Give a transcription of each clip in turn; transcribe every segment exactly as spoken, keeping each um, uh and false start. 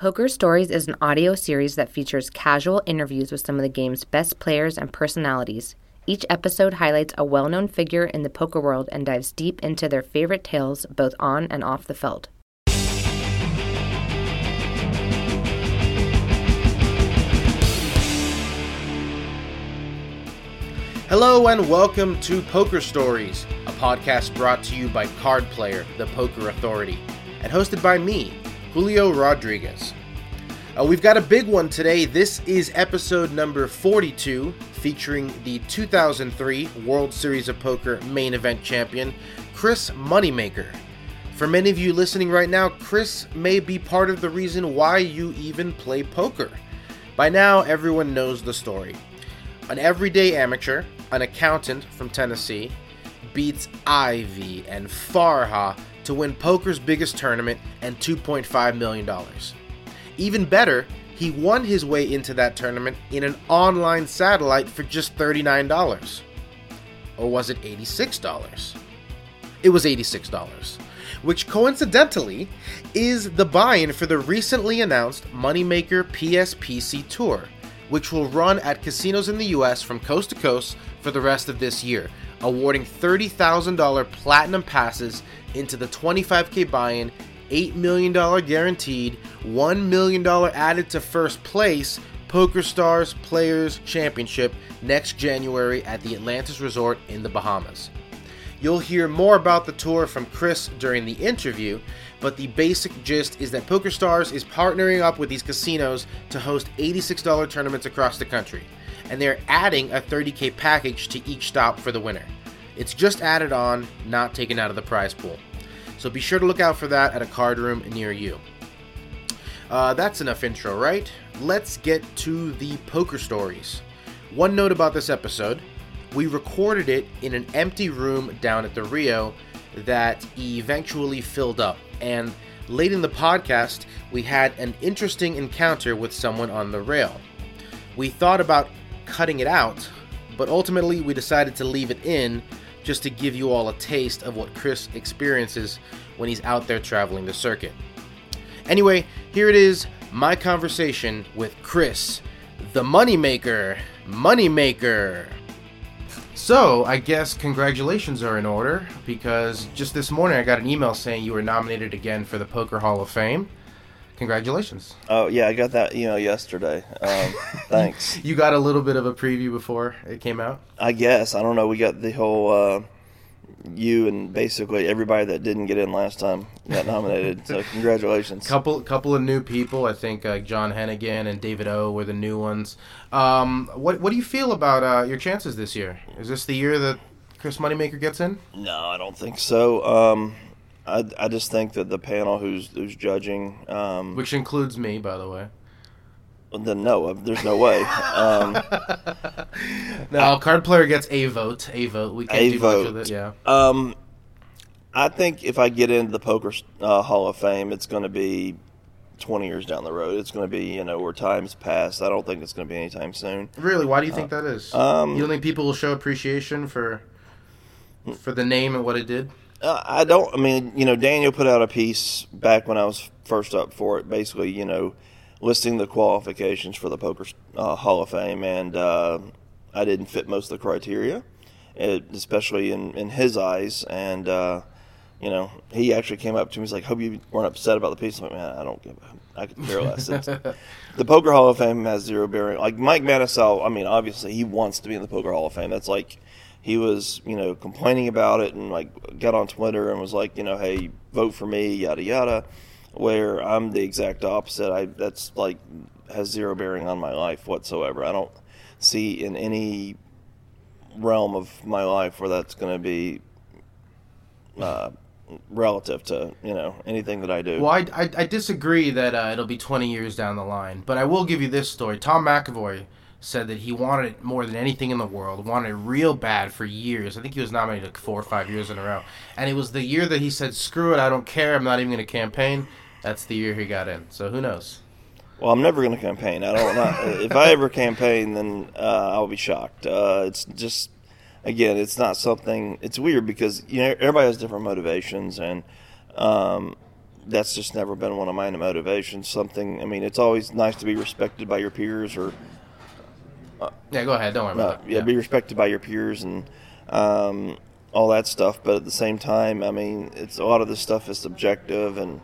Poker Stories is an audio series that features casual interviews with some of the game's best players and personalities. Each episode highlights a well-known figure in the poker world and dives deep into their favorite tales, both on and off the felt. Hello and welcome to Poker Stories, a podcast brought to you by Card Player, the Poker Authority, and hosted by me, Julio Rodriguez. Uh, we've got a big one today. This is episode number forty-two, featuring the two thousand three World Series of Poker main event champion, Chris Moneymaker. For many of you listening right now, Chris may be part of the reason why you even play poker. By now, everyone knows the story. An everyday amateur, an accountant from Tennessee, beats Ivy and Farha to win poker's biggest tournament and two point five million dollars. Even better, he won his way into that tournament in an online satellite for just thirty-nine dollars. Or was it eighty-six dollars? It was eighty-six dollars, which coincidentally is the buy-in for the recently announced Moneymaker P S P C Tour, which will run at casinos in the U S from coast to coast for the rest of this year, awarding thirty thousand dollars platinum passes into the twenty-five thousand dollars buy-in, eight million dollars guaranteed, one million dollars added to first place PokerStars Players Championship next January at the Atlantis Resort in the Bahamas. You'll hear more about the tour from Chris during the interview, but the basic gist is that PokerStars is partnering up with these casinos to host eighty-six dollars tournaments across the country, and they're adding a thirty thousand dollars package to each stop for the winner. It's just added on, not taken out of the prize pool. So be sure to look out for that at a card room near you. Uh, that's enough intro, right? Let's get to the Poker Stories. One note about this episode, we recorded it in an empty room down at the Rio that eventually filled up. And late in the podcast, we had an interesting encounter with someone on the rail. We thought about cutting it out, but ultimately we decided to leave it in, just to give you all a taste of what Chris experiences when he's out there traveling the circuit. Anyway, here it is, my conversation with Chris, the Moneymaker, Moneymaker. So, I guess congratulations are in order, because just this morning I got an email saying you were nominated again for the Poker Hall of Fame. Congratulations. Oh, yeah, I got that email yesterday. Um, thanks. You got a little bit of a preview before it came out? I guess. I don't know. We got the whole uh, you and basically everybody that didn't get in last time got nominated, so congratulations. Couple couple of new people. I think uh, John Hennigan and David O were the new ones. Um, what, what do you feel about uh, your chances this year? Is this the year that Chris Moneymaker gets in? No, I don't think so. Um I, I just think that the panel who's who's judging, um, which includes me, by the way. Then no, there's no way. Um, no, Card Player gets a vote. A vote. We can't do vote. Much with it. Yeah. Um, I think if I get into the Poker uh, Hall of Fame, it's going to be twenty years down the road. It's going to be, you know, where time's passed. I don't think it's going to be anytime soon. Really? Why do you think uh, that is? Um, you don't think people will show appreciation for for the name and what it did? Uh, I don't, I mean, you know, Daniel put out a piece back when I was first up for it, basically, you know, listing the qualifications for the Poker uh, Hall of Fame, and uh, I didn't fit most of the criteria, especially in, in his eyes, and, uh, you know, he actually came up to me, he's like, hope you weren't upset about the piece. I'm like, man, I don't give a, I could care less. The Poker Hall of Fame has zero bearing. Like, Mike Maniscal, I mean, obviously, he wants to be in the Poker Hall of Fame. That's like... He was, you know, complaining about it and, like, got on Twitter and was like, you know, hey, vote for me, yada, yada, where I'm the exact opposite. I That's, like, has zero bearing on my life whatsoever. I don't see in any realm of my life where that's going to be uh, relative to, you know, anything that I do. Well, I, I, I disagree that uh, it'll be twenty years down the line, but I will give you this story. Tom McEvoy said that he wanted it more than anything in the world, wanted it real bad for years. I think he was nominated like four or five years in a row. And it was the year that he said, screw it, I don't care, I'm not even going to campaign. That's the year he got in. So who knows? Well, I'm never going to campaign. I don't. Not, if I ever campaign, then uh, I'll be shocked. Uh, it's just, again, it's not something, it's weird because, you know, everybody has different motivations. And um, that's just never been one of my motivations. Something, I mean, it's always nice to be respected by your peers, or uh, yeah, go ahead, don't worry about uh, that. Yeah, yeah, be respected by your peers and um, all that stuff. But at the same time, I mean, it's a lot of this stuff is subjective, and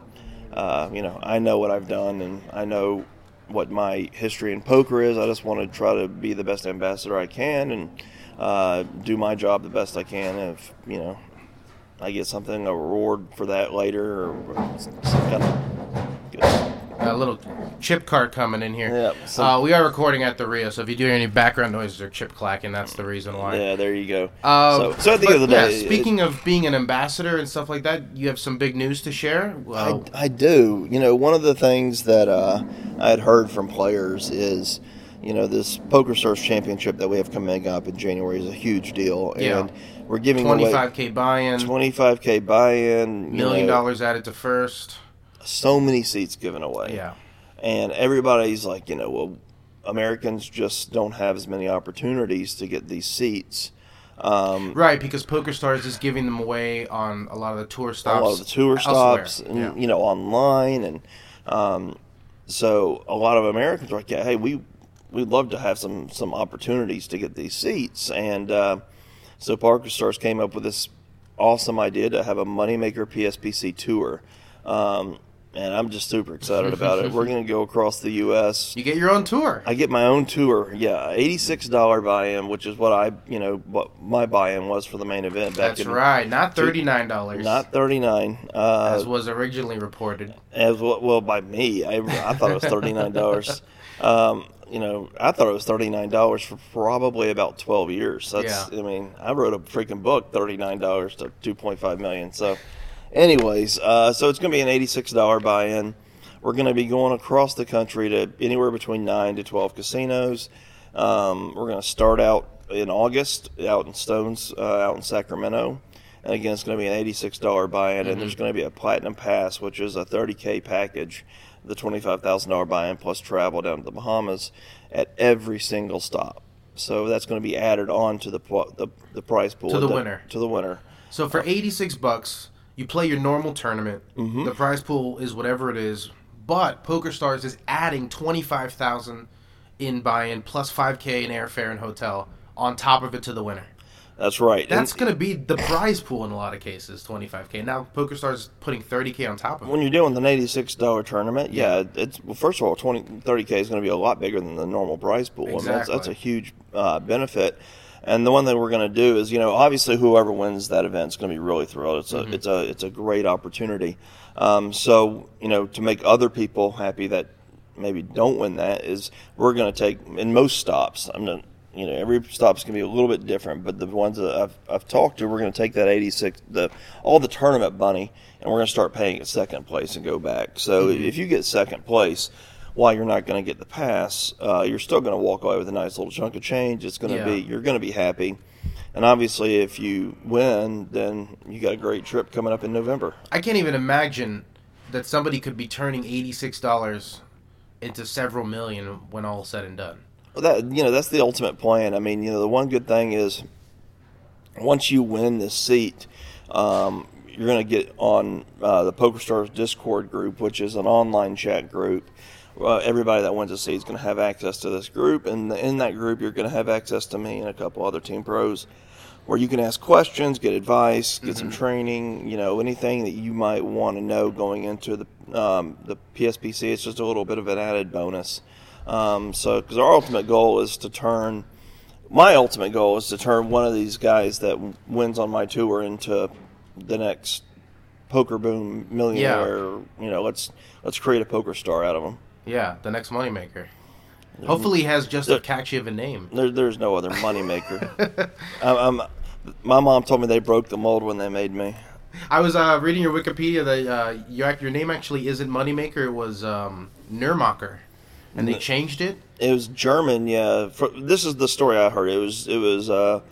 uh, you know, I know what I've done, and I know what my history in poker is. I just want to try to be the best ambassador I can, and uh, do my job the best I can. If you know, I get something, a reward for that later, or some kind of good. A little chip cart coming in here. Yep, so uh, we are recording at the Rio, so if you do hear any background noises or chip clacking, that's the reason why. Yeah, there you go. Uh, so, so at the end of the day, yeah, speaking it, of being an ambassador and stuff like that, you have some big news to share? Well, I, I do. You know, one of the things that uh, I had heard from players is, you know, this PokerStars Championship that we have coming up in January is a huge deal. Yeah. And we're giving twenty-five K buy-in. twenty-five K buy-in. Million know, dollars added to first. So many seats given away. Yeah. And everybody's like, you know, well, Americans just don't have as many opportunities to get these seats. Um, right, because PokerStars is giving them away on a lot of the tour stops. A lot of the tour stops, and, yeah. you know, online. And um, so a lot of Americans are like, yeah, hey, we... we'd love to have some, some opportunities to get these seats. And uh, so PokerStars came up with this awesome idea to have a Moneymaker P S P C Tour. Um, and I'm just super excited about it. We're going to go across the U S You get your own tour. I get my own tour, yeah. eighty-six dollars buy-in, which is what I, you know, what my buy-in was for the main event. Back That's in right, not thirty-nine dollars. Not thirty-nine dollars. Uh, as was originally reported. As well, well by me. I, I thought it was thirty-nine dollars. um You know, I thought it was thirty-nine dollars for probably about twelve years. That's, yeah. I mean, I wrote a freaking book, thirty-nine dollars to two point five million dollars. So, anyways, uh, so it's going to be an eighty-six dollars buy-in. We're going to be going across the country to anywhere between nine to twelve casinos. Um, we're going to start out in August out in Stones, uh, out in Sacramento. And, again, it's going to be an eighty-six dollars buy-in, mm-hmm. and there's going to be a Platinum Pass, which is a thirty K package. The twenty-five thousand dollars buy-in plus travel down to the Bahamas at every single stop. So that's going to be added on to the the, the prize pool. To the winner. To the winner. So for eighty-six bucks, you play your normal tournament. Mm-hmm. The prize pool is whatever it is. But PokerStars is adding twenty-five thousand dollars in buy-in plus five K in airfare and hotel on top of it to the winner. That's right. That's going to be the prize pool in a lot of cases, twenty-five K. Now PokerStars is putting thirty K on top of it. When you're doing an eighty-six dollars tournament, yeah, it's well, first of all, twenty, thirty K is going to be a lot bigger than the normal prize pool. Exactly. I mean, that's, that's a huge uh, benefit. And the one thing we're going to do is, you know, obviously whoever wins that event is going to be really thrilled. It's a, mm-hmm. it's a, it's a great opportunity. Um, so, you know, to make other people happy that maybe don't win that is we're going to take in most stops. I'm going to. You know, every stop's gonna be a little bit different, but the ones that I've I've talked to, we're gonna take that eighty-six, the all the tournament money, and we're gonna start paying it second place and go back. So mm-hmm. if you get second place, while you're not gonna get the pass, uh, you're still gonna walk away with a nice little chunk of change. It's gonna yeah. be you're gonna be happy, and obviously if you win, then you got a great trip coming up in November. I can't even imagine that somebody could be turning eighty-six dollars into several million when all is said and done. That, you know, that's the ultimate plan. I mean, you know, the one good thing is once you win this seat, um, you're going to get on uh, the PokerStars Discord group, which is an online chat group. Uh, everybody that wins a seat is going to have access to this group. And in that group, you're going to have access to me and a couple other team pros where you can ask questions, get advice, get mm-hmm. some training, you know, anything that you might want to know going into the, um, the P S P C. It's just a little bit of an added bonus. Um, so, because our ultimate goal is to turn, my ultimate goal is to turn one of these guys that w- wins on my tour into the next poker boom millionaire. Yeah. You know, let's let's create a poker star out of him. Yeah, the next moneymaker. Hopefully, he has just there, a catchy of a name. There, there's no other moneymaker. um, my mom told me they broke the mold when they made me. I was uh, reading your Wikipedia that uh, your your name actually isn't Moneymaker. It was um, Nürnmacher. And they changed it? It was German, yeah. For, this is the story I heard. It was it was uh,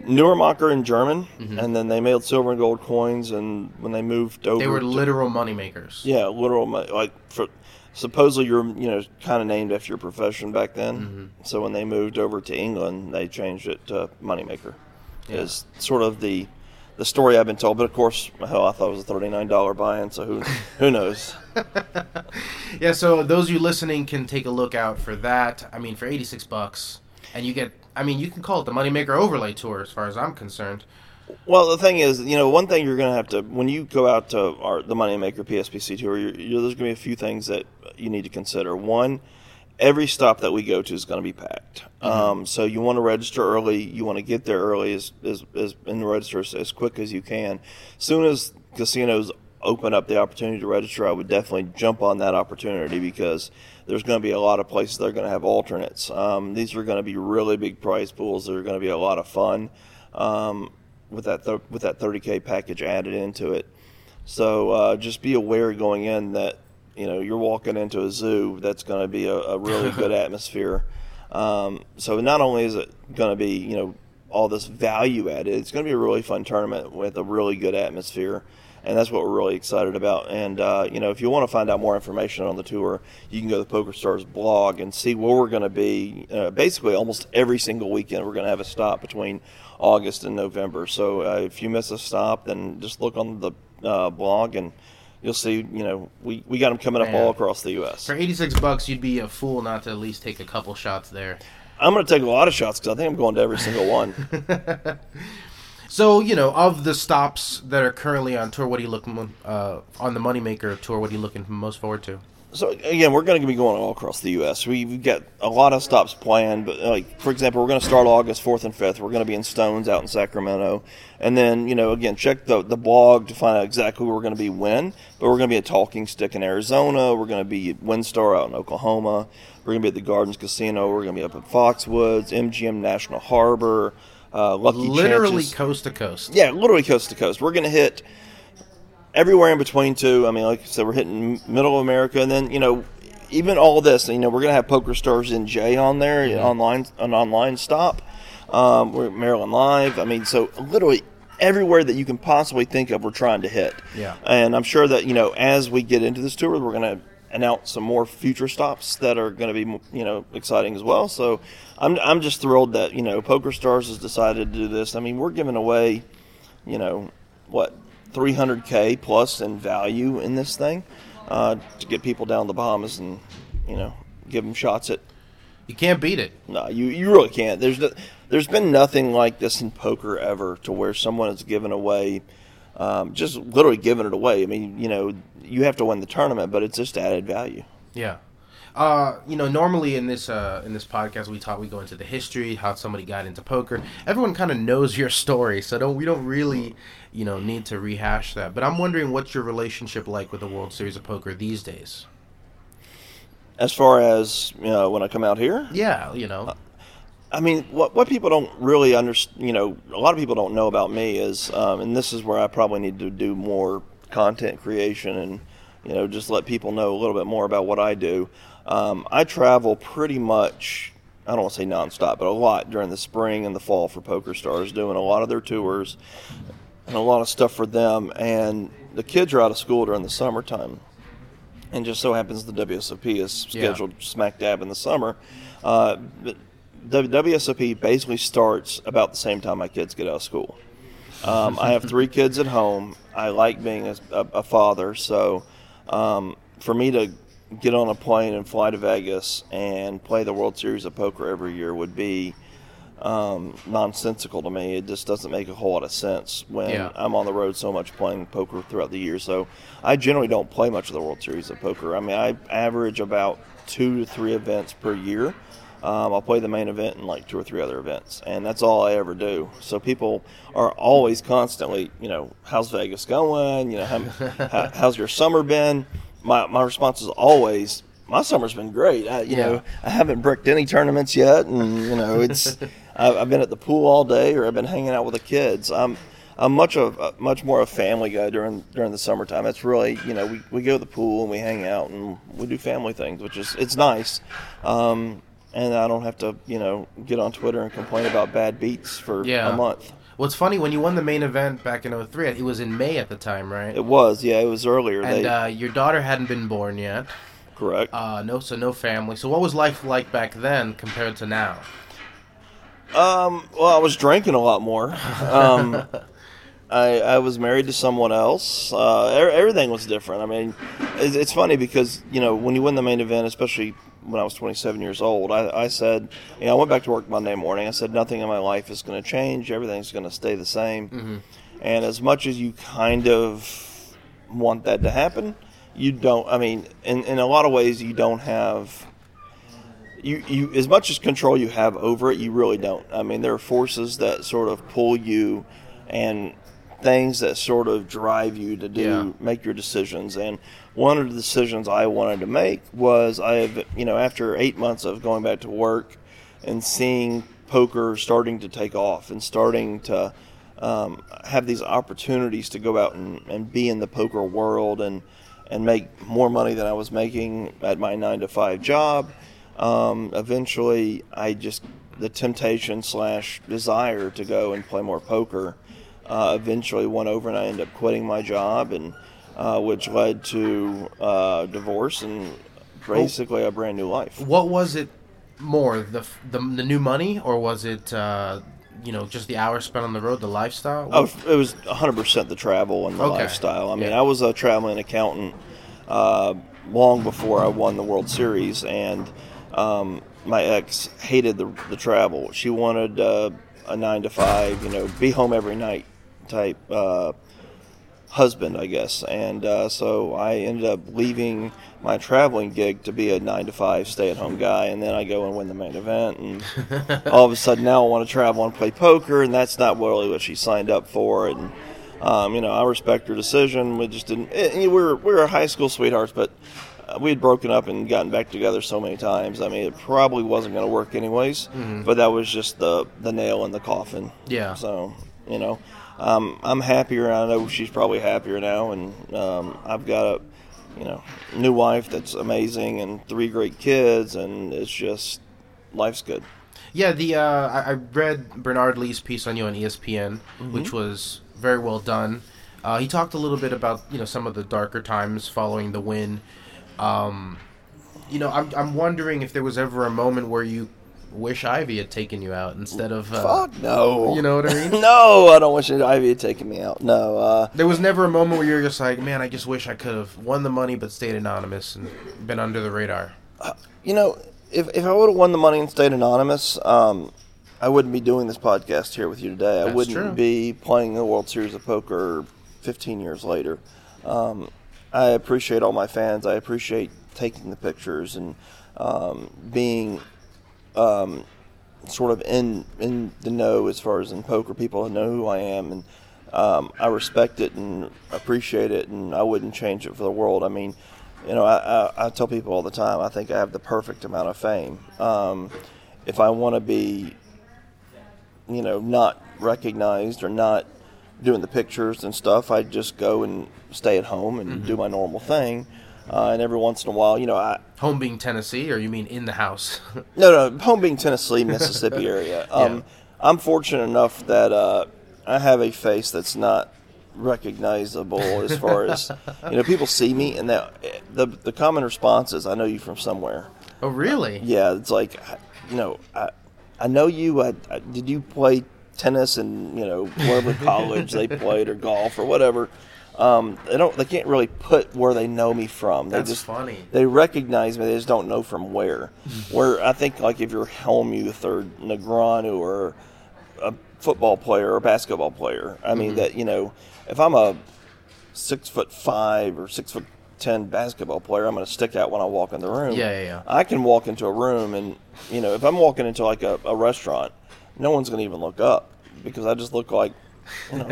Nürnmacher in German, mm-hmm. and then they made silver and gold coins, and when they moved over... They were literal to, money makers. Yeah, literal money. Like for, supposedly you're you know kind of named after your profession back then, mm-hmm. so when they moved over to England, they changed it to Moneymaker. Yeah. It's sort of the the story I've been told. But of course, hell, I thought it was a thirty-nine dollars buy-in, so who who knows? Yeah, so those of you listening can take a look out for that. I mean, for eighty-six bucks, and you get, I mean, you can call it the Moneymaker Overlay Tour as far as I'm concerned. Well, the thing is, you know, one thing you're going to have to, when you go out to our, the Moneymaker P S P C Tour, you're, you're, there's going to be a few things that you need to consider. One, every stop that we go to is going to be packed. Mm-hmm. Um, so you want to register early. You want to get there early as, as, as and register as, as quick as you can. As soon as casinos open up the opportunity to register, I would definitely jump on that opportunity because there's going to be a lot of places that are going to have alternates. Um, these are going to be really big prize pools that are going to be a lot of fun. Um with that th- with that thirty K package added into it. So uh, just be aware going in that, you know, you're walking into a zoo that's going to be a, a really good atmosphere. Um, so not only is it going to be, you know, all this value added, it's going to be a really fun tournament with a really good atmosphere, and that's what we're really excited about. And, uh, you know, if you want to find out more information on the tour, you can go to the PokerStars blog and see where we're going to be. Uh, basically, almost every single weekend we're going to have a stop between August and November. So uh, if you miss a stop, then just look on the uh, blog and you'll see, you know, we, we got them coming up Man. all across the U S For eighty-six bucks, you'd be a fool not to at least take a couple shots there. I'm going to take a lot of shots because I think I'm going to every single one. So, you know, of the stops that are currently on tour, what are you looking uh, on the Moneymaker tour? What are you looking most forward to? So, again, we're going to be going all across the U S We've got a lot of stops planned. But, like, for example, we're going to start August fourth and fifth. We're going to be in Stones out in Sacramento. And then, you know, again, check the, the blog to find out exactly where we're going to be when. But we're going to be at Talking Stick in Arizona. We're going to be at Windstar out in Oklahoma. We're going to be at the Gardens Casino. We're going to be up at Foxwoods, M G M National Harbor, uh, Lucky Literally Chances. coast to coast. Yeah, literally coast to coast. We're going to hit everywhere in between, too. I mean, like I said, we're hitting middle America. And then, you know, even all this, you know, we're going to have PokerStars in Jay on there, yeah. online, an online stop. Um, we're at Maryland Live. I mean, so literally everywhere that you can possibly think of, we're trying to hit. Yeah. And I'm sure that, you know, as we get into this tour, we're going to announce some more future stops that are going to be, you know, exciting as well. So I'm I'm just thrilled that, you know, PokerStars has decided to do this. I mean, we're giving away, you know, what, three hundred K plus in value in this thing uh, to get people down to the Bahamas and, you know, give them shots at. You can't beat it. No, you, you really can't. There's no, there's been nothing like this in poker ever to where someone has given away, um, just literally giving it away. I mean, you know, you have to win the tournament, but it's just added value. Yeah. Uh, you know, normally in this uh, in this podcast, we talk, we go into the history, how somebody got into poker. Everyone kind of knows your story, so don't we don't really, you know, need to rehash that. But I'm wondering, what's your relationship like with the World Series of Poker these days? As far as, you know, when I come out here, yeah, you know, I mean, what what people don't really understand, you know, a lot of people don't know about me is, um, and this is where I probably need to do more content creation and, you know, just let people know a little bit more about what I do. Um, I travel pretty much, I don't want to say nonstop, but a lot during the spring and the fall for PokerStars, doing a lot of their tours and a lot of stuff for them. And the kids are out of school during the summertime. And just so happens the W S O P is scheduled yeah. smack dab in the summer. Uh, but the W S O P basically starts about the same time my kids get out of school. Um, I have three kids at home. I like being a, a, a father, so um, for me to get on a plane and fly to Vegas and play the World Series of Poker every year would be um, nonsensical to me. It just doesn't make a whole lot of sense when yeah. I'm on the road so much playing poker throughout the year. So I generally don't play much of the World Series of Poker. I mean, I average about two to three events per year. Um, I'll play the main event and like two or three other events, and that's all I ever do. So people are always constantly, you know, how's Vegas going? You know, how, how, how's your summer been? My my response is always, my summer's been great. I, you yeah. know, I haven't bricked any tournaments yet, and you know, it's I've, I've been at the pool all day, or I've been hanging out with the kids. I'm I'm much of much more a family guy during during the summertime. It's really, you know, we, we go to the pool and we hang out and we do family things, which is it's nice. Um, and I don't have to, you know, get on Twitter and complain about bad beats for yeah. a month. Well, it's funny, when you won the main event back in oh three, it was in May at the time, right? It was, yeah, it was earlier. And they... uh, your daughter hadn't been born yet. Correct. Uh, no, so no family. So what was life like back then compared to now? Um, well, I was drinking a lot more. Um, I, I was married to someone else. Uh, everything was different. I mean, it's, it's funny because, you know, when you win the main event, especially when I was twenty-seven years old, I, I said, you know, I went back to work Monday morning. I said, nothing in my life is going to change. Everything's going to stay the same. Mm-hmm. And as much as you kind of want that to happen, you don't, I mean, in, in a lot of ways, you don't have, you, you as much as control you have over it, you really don't. I mean, there are forces that sort of pull you and things that sort of drive you to do, yeah. make your decisions. And one of the decisions I wanted to make was I have, you know, after eight months of going back to work and seeing poker starting to take off and starting to um, have these opportunities to go out and, and be in the poker world and, and make more money than I was making at my nine to five job. Um, eventually I just, the temptation slash desire to go and play more poker Uh, eventually won over, and I ended up quitting my job, and uh, which led to uh, divorce and basically oh. a brand new life. What was it more, the the, the new money, or was it uh, you know just the hours spent on the road, the lifestyle? Oh, it was one hundred percent the travel and the okay. lifestyle. I mean, yeah. I was a traveling accountant uh, long before I won the World Series, and um, my ex hated the the travel. She wanted uh, a nine to five, you know, be home every night. Type uh, husband, I guess, and uh, so I ended up leaving my traveling gig to be a nine to five stay-at-home guy, and then I go and win the main event, and all of a sudden now I want to travel and play poker, and that's not really what she signed up for. And um, you know, I respect her decision. We just didn't. It, we were we were high school sweethearts, but we had broken up and gotten back together so many times. I mean, it probably wasn't going to work anyways. Mm-hmm. But that was just the the nail in the coffin. Yeah. So you know. Um, I'm happier, and I know she's probably happier now, and um, I've got a, you know, new wife that's amazing, and three great kids, and it's just, life's good. Yeah, the uh, I, I read Bernard Lee's piece on you on E S P N, mm-hmm. which was very well done. Uh, he talked a little bit about, you know, some of the darker times following the win. Um, you know, I'm I'm wondering if there was ever a moment where you wish Ivy had taken you out instead of uh, fuck no, you know what I mean? No, I don't wish Ivy had taken me out. No, uh, there was never a moment where you're just like, man, I just wish I could have won the money but stayed anonymous and been under the radar. Uh, you know, if if I would have won the money and stayed anonymous, um, I wouldn't be doing this podcast here with you today. That's I wouldn't true. be playing the World Series of Poker fifteen years later. Um, I appreciate all my fans. I appreciate taking the pictures and um, being. Um, sort of in in the know as far as in poker. People know who I am, and um, I respect it and appreciate it, and I wouldn't change it for the world. I mean, you know, I, I, I tell people all the time, I think I have the perfect amount of fame. Um, if I want to be, you know, not recognized or not doing the pictures and stuff, I just go and stay at home and mm-hmm. do my normal thing. Uh, and every once in a while, you know, I... Home being Tennessee, or you mean in the house? no, no, home being Tennessee, Mississippi area. Um, yeah. I'm fortunate enough that uh, I have a face that's not recognizable as far as... You know, people see me, and that, the the common response is, I know you from somewhere. Oh, really? Uh, yeah, it's like, you know, I, I know you. I, I, did you play tennis in, you know, whatever college they played, or golf, or whatever? Um, they don't. They can't really put where they know me from. They That's just, funny. They recognize me. They just don't know from where. Where I think, like if you're Hellmuth or Negreanu or a football player or basketball player, I mean mm-hmm. that you know, if I'm a six foot five or six foot ten basketball player, I'm going to stick out when I walk in the room. Yeah, yeah, yeah. I can walk into a room, and you know, if I'm walking into like a, a restaurant, no one's going to even look up because I just look like. You know,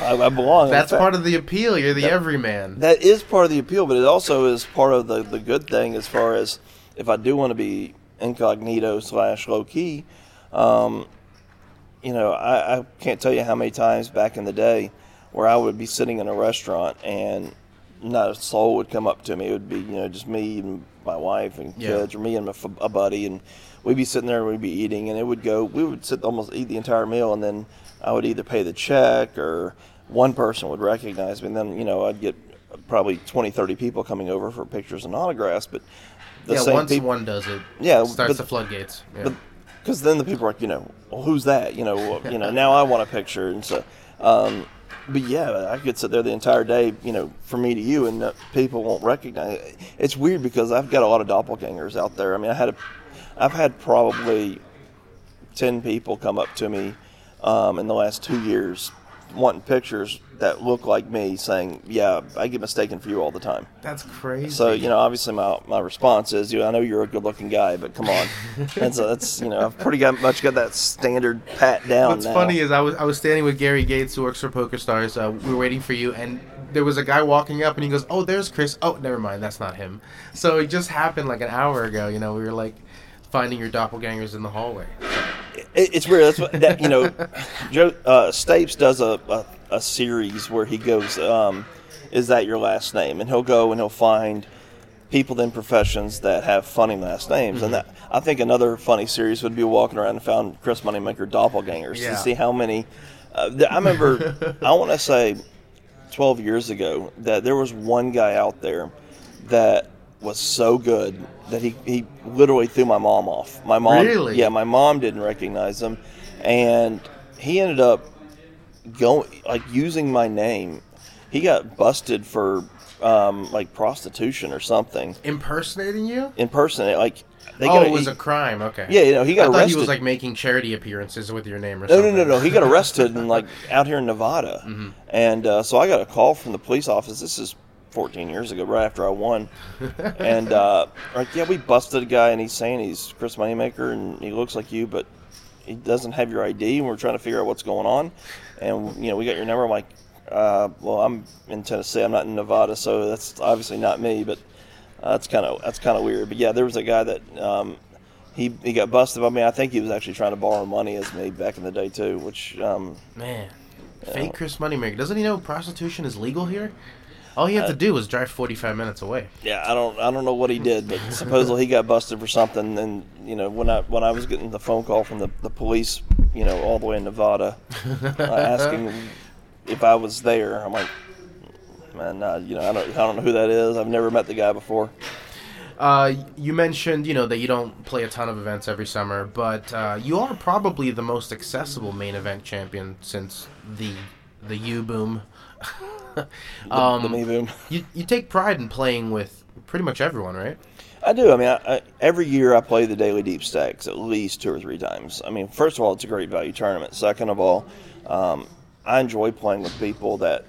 I, I belong. That's part of the appeal. You're the that, everyman. That is part of the appeal, but it also is part of the, the good thing as far as if I do want to be incognito slash low key, um, you know, I, I can't tell you how many times back in the day where I would be sitting in a restaurant and not a soul would come up to me. It would be, you know, just me and my wife and kids, yeah. or me and a, a buddy, and we'd be sitting there and we'd be eating, and it would go, we would sit almost eat the entire meal, and then I would either pay the check or one person would recognize me, and then, you know, I'd get probably twenty, thirty people coming over for pictures and autographs, but the yeah, same once people, one does it, yeah, it starts but, the floodgates. Yeah. Because then the people are like, you know, well, who's that? You know, well, you know, now I want a picture, and so, um, But yeah, I could sit there the entire day, you know, from me to you, and uh, people won't recognize it. It's weird because I've got a lot of doppelgangers out there. I mean, I had a, I've had probably ten people come up to me um, in the last two years wanting pictures that look like me, saying, yeah, I get mistaken for you all the time. That's crazy. So, you know, obviously my my response is, I know you're a good-looking guy, but come on. And so that's, you know, I've pretty much got that standard pat down. What's now funny is I was I was standing with Gary Gates, who works for PokerStars. Uh, we were waiting for you, and there was a guy walking up, and he goes, oh, there's Chris. Oh, never mind, that's not him. So it just happened like an hour ago, you know, we were like finding your doppelgangers in the hallway. It's weird. That's what that, you know. Joe uh, Stapes does a, a, a series where he goes, um, "Is that your last name?" And he'll go and he'll find people in professions that have funny last names. Mm-hmm. And that, I think another funny series would be walking around and found Chris Moneymaker doppelgangers yeah. to see how many. Uh, I remember, I want to say, twelve years ago, that there was one guy out there that was so good that he, he literally threw my mom off. My mom, really? Yeah, my mom didn't recognize him, and he ended up going like using my name. He got busted for um, like prostitution or something. Impersonating you? Impersonating like. They oh, got, it was he, a crime. Okay. Yeah, you know, he got I arrested. I thought he was like making charity appearances with your name or no, something. No, no, no, no. He got arrested and like out here in Nevada, mm-hmm. and uh, so I got a call from the police office. This is fourteen years ago, right after I won, and uh, like, yeah, we busted a guy, and he's saying he's Chris Moneymaker, and he looks like you, but he doesn't have your I D, and we're trying to figure out what's going on, and, you know, we got your number. I'm like, uh, well, I'm in Tennessee, I'm not in Nevada, so that's obviously not me, but uh, that's kind of that's kind of weird. But yeah, there was a guy that um, he he got busted by me. I think he was actually trying to borrow money as me back in the day too, which um, man, fake know. Chris Moneymaker. Doesn't he know prostitution is legal here? All he had to do was drive forty-five minutes away. Yeah, I don't, I don't know what he did, but supposedly he got busted for something. And you know, when I, when I was getting the phone call from the, the police, you know, all the way in Nevada, uh, asking if I was there, I'm like, man, nah, you know, I don't, I don't know who that is. I've never met the guy before. Uh, you mentioned, you know, that you don't play a ton of events every summer, but uh, you are probably the most accessible main event champion since the the U boom. um, the, the me boom. You you take pride in playing with pretty much everyone, right? I do. I mean, I, I, every year I play the Daily Deep Stacks at least two or three times. I mean, first of all, it's a great value tournament. Second of all, um, I enjoy playing with people that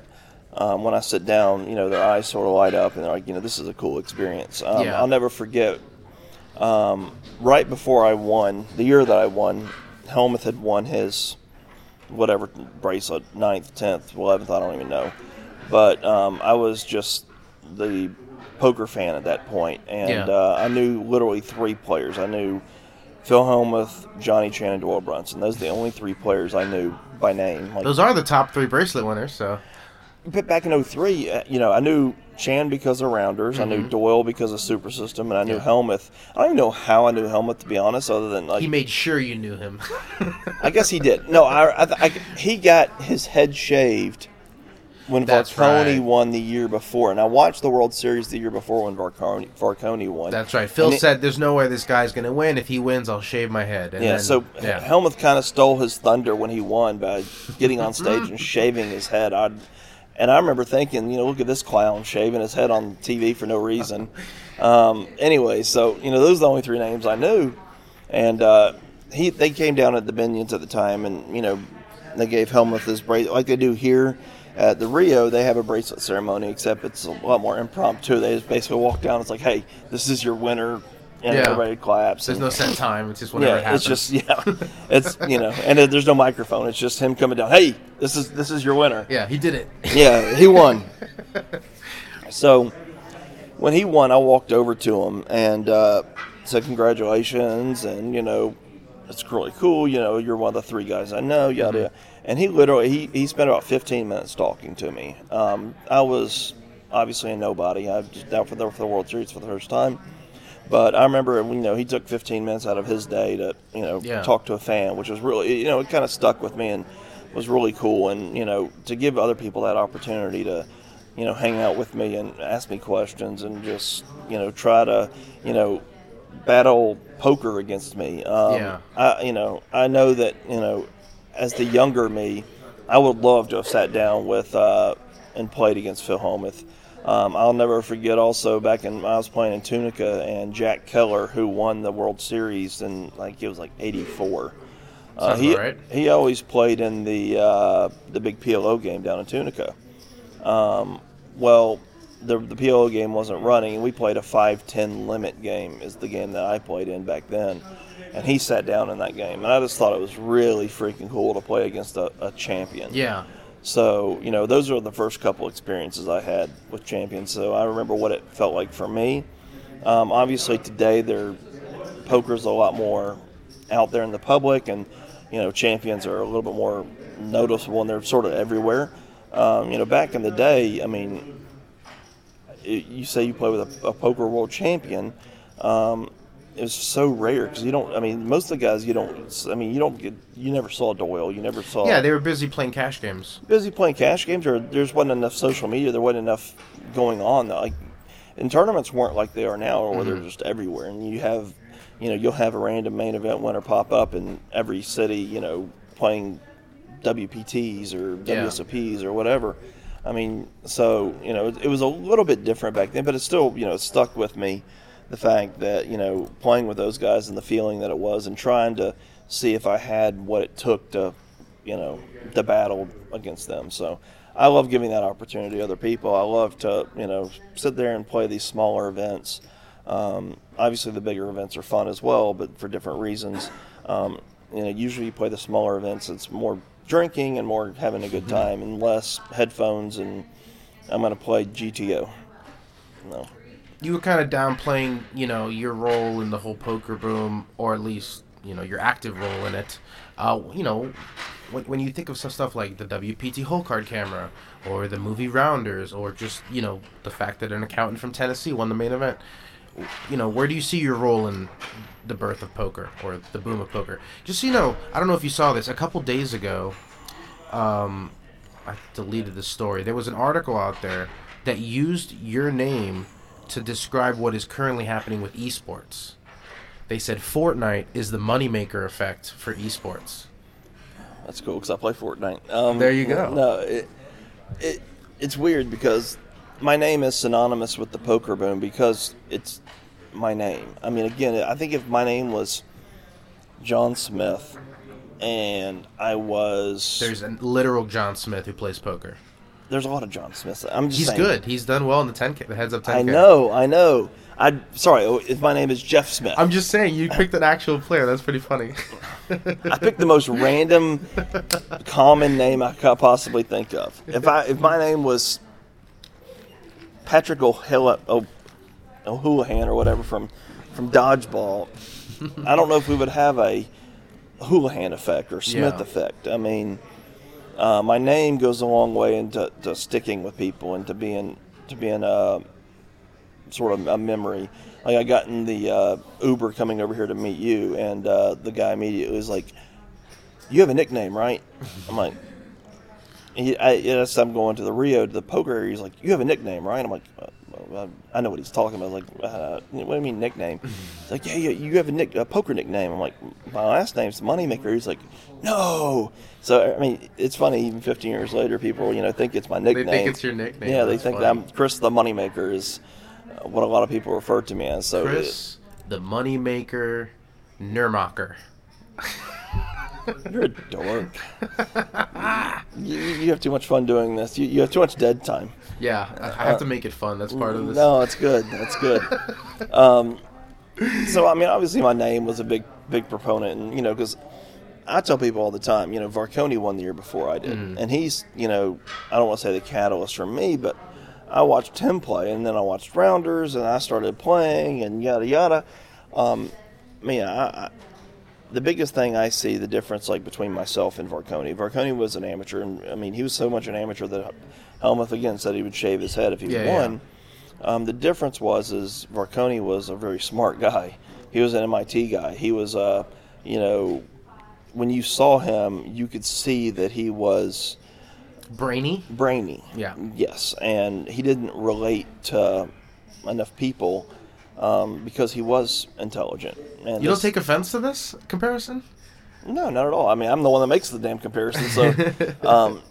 um, when I sit down, you know, their eyes sort of light up and they're like, you know, this is a cool experience. Um, yeah. I'll never forget. Um, right before I won, the year that I won, Hellmuth had won his whatever bracelet, ninth, tenth, eleventh, I don't even know. But um, I was just the poker fan at that point, and yeah. uh, I knew literally three players. I knew Phil Hellmuth, Johnny Chan, and Doyle Brunson. Those are the only three players I knew by name. Like, those are the top three bracelet winners. So, but back in oh three, uh, you know, I knew Chan because of Rounders. Mm-hmm. I knew Doyle because of Super System, and I knew yeah. Hellmuth. I don't even know how I knew Hellmuth, to be honest, other than like he made sure you knew him. I guess he did. No, I, I, I he got his head shaved when Varkonyi right. won the year before. And I watched the World Series the year before when Varkonyi, Varkonyi won. That's right. Phil and said, it, there's no way this guy's going to win. If he wins, I'll shave my head. And yeah, then, so yeah. Hellmuth kind of stole his thunder when he won by getting on stage and shaving his head. I'd, and I remember thinking, you know, look at this clown shaving his head on T V for no reason. um, anyway, so, you know, those are the only three names I knew. And uh, he they came down at the Binions at the time, and, you know, they gave Hellmuth his bracelet like they do here. At the Rio, they have a bracelet ceremony, except it's a lot more impromptu. They just basically walk down. It's like, hey, this is your winner, and yeah. everybody claps. There's and, no set time. It's just whenever yeah, it happens. It's just yeah, it's you know, and it, there's no microphone. It's just him coming down. Hey, this is this is your winner. Yeah, he did it. Yeah, he won. So when he won, I walked over to him and uh, said congratulations, and you know, it's really cool. You know, you're one of the three guys I know. Yada mm-hmm. yada. And he literally, he, he spent about fifteen minutes talking to me. Um, I was obviously a nobody. I was just out for the, for the World Series for the first time. But I remember, you know, he took fifteen minutes out of his day to, you know, yeah. talk to a fan, which was really, you know, it kind of stuck with me and was really cool. And, you know, to give other people that opportunity to, you know, hang out with me and ask me questions and just, you know, try to, you know, battle poker against me. Um, yeah. I, you know, I know that, you know, as the younger me, I would love to have sat down with uh, and played against Phil Hellmuth. Um, I'll never forget also back in, I was playing in Tunica, and Jack Keller, who won the World Series in, like, it was like eighty-four. Uh, he, right. he always played in the uh, the big P L O game down in Tunica. Um, well, the, the P L O game wasn't running, and we played a five ten limit game is the game that I played in back then. And he sat down in that game, and I just thought it was really freaking cool to play against a, a champion. Yeah. So, you know, those are the first couple experiences I had with champions, so I remember what it felt like for me. Um, obviously, today, there, poker's a lot more out there in the public, and, you know, champions are a little bit more noticeable, and they're sort of everywhere. Um, you know, back in the day, I mean, it, you say you play with a, a poker world champion, um, it was so rare because you don't. I mean, most of the guys you don't. I mean, you don't get. You never saw Doyle. You never saw. Yeah, they were busy playing cash games. Busy playing cash games, or there just wasn't enough social media. There wasn't enough going on. Like, and tournaments weren't like they are now, or mm-hmm. they're just everywhere. And you have, you know, you'll have a random main event winner pop up in every city. You know, playing W P Ts or W S O Ps yeah. or whatever. I mean, so you know, it, it was a little bit different back then, but it's still, you know, it stuck with me. The fact that, you know, playing with those guys and the feeling that it was, and trying to see if I had what it took to, you know, to battle against them. So I love giving that opportunity to other people. I love to, you know, sit there and play these smaller events. Um, obviously, the bigger events are fun as well, but for different reasons. Um, you know, usually you play the smaller events, it's more drinking and more having a good time and less headphones and I'm going to play G T O. No. You were kind of downplaying, you know, your role in the whole poker boom, or at least, you know, your active role in it. Uh, you know, when, when you think of some stuff like the W P T hole card camera, or the movie Rounders, or just, you know, the fact that an accountant from Tennessee won the main event. You know, where do you see your role in the birth of poker, or the boom of poker? Just so you know, I don't know if you saw this, a couple days ago, um, I deleted the story. There was an article out there that used your name to describe what is currently happening with esports. They said Fortnite is the moneymaker effect for esports. That's cool, because I play Fortnite. Um, there you go. No, it, it it's weird because my name is synonymous with the poker boom because it's my name. I mean, again, I think if my name was John Smith and I was... There's a literal John Smith who plays poker. There's a lot of John Smiths. I'm just He's saying. good. He's done well in the ten K, the heads up ten K. I know, I know. I sorry, if my name is Jeff Smith. I'm just saying, you picked an actual player. That's pretty funny. I picked the most random, common name I could possibly think of. If I if my name was Patrick O'Hilla, o, O'Houlihan or whatever from, from Dodgeball, I don't know if we would have a Houlihan effect or Smith yeah. effect. I mean... Uh, my name goes a long way into to sticking with people and to being to being a sort of a memory. Like I got in the uh, Uber coming over here to meet you, and uh, the guy immediately was like, "You have a nickname, right?" I'm like, he, I, "Yes, I'm going to the Rio to the poker area." He's like, "You have a nickname, right?" I'm like, uh, "I know what he's talking about." I was like, uh, "What do you mean nickname?" He's like, "Yeah, yeah, you have a, nick, a poker nickname." I'm like, "My last name's Moneymaker." He's like, "No." So, I mean, it's funny, even fifteen years later, people, you know, think it's my nickname. They think it's your nickname. Yeah, they think funny. that I'm Chris the Moneymaker is uh, what a lot of people refer to me as. So Chris it, the Moneymaker Nürnmacher. You're a dork. you, you have too much fun doing this. You, you have too much dead time. Yeah, I, I have uh, to make it fun. That's part of this. No, it's good. That's good. um, so, I mean, obviously my name was a big, big proponent, and, you know, because... I tell people all the time, you know, Varkonyi won the year before I did. Mm. And he's, you know, I don't want to say the catalyst for me, but I watched him play, and then I watched Rounders, and I started playing, and yada, yada. Um, I mean, I, I, the biggest thing I see, the difference, like, between myself and Varkonyi, Varkonyi was an amateur, and, I mean, he was so much an amateur that Hellmuth, again, said he would shave his head if he yeah, won. Yeah. Um, the difference was is Varkonyi was a very smart guy. He was an M I T guy. He was, uh, you know... When you saw him, you could see that he was... Brainy? Brainy. Yeah. Yes. And he didn't relate to enough people um, because he was intelligent. And you don't take offense to this comparison? No, not at all. I mean, I'm the one that makes the damn comparison. So, um,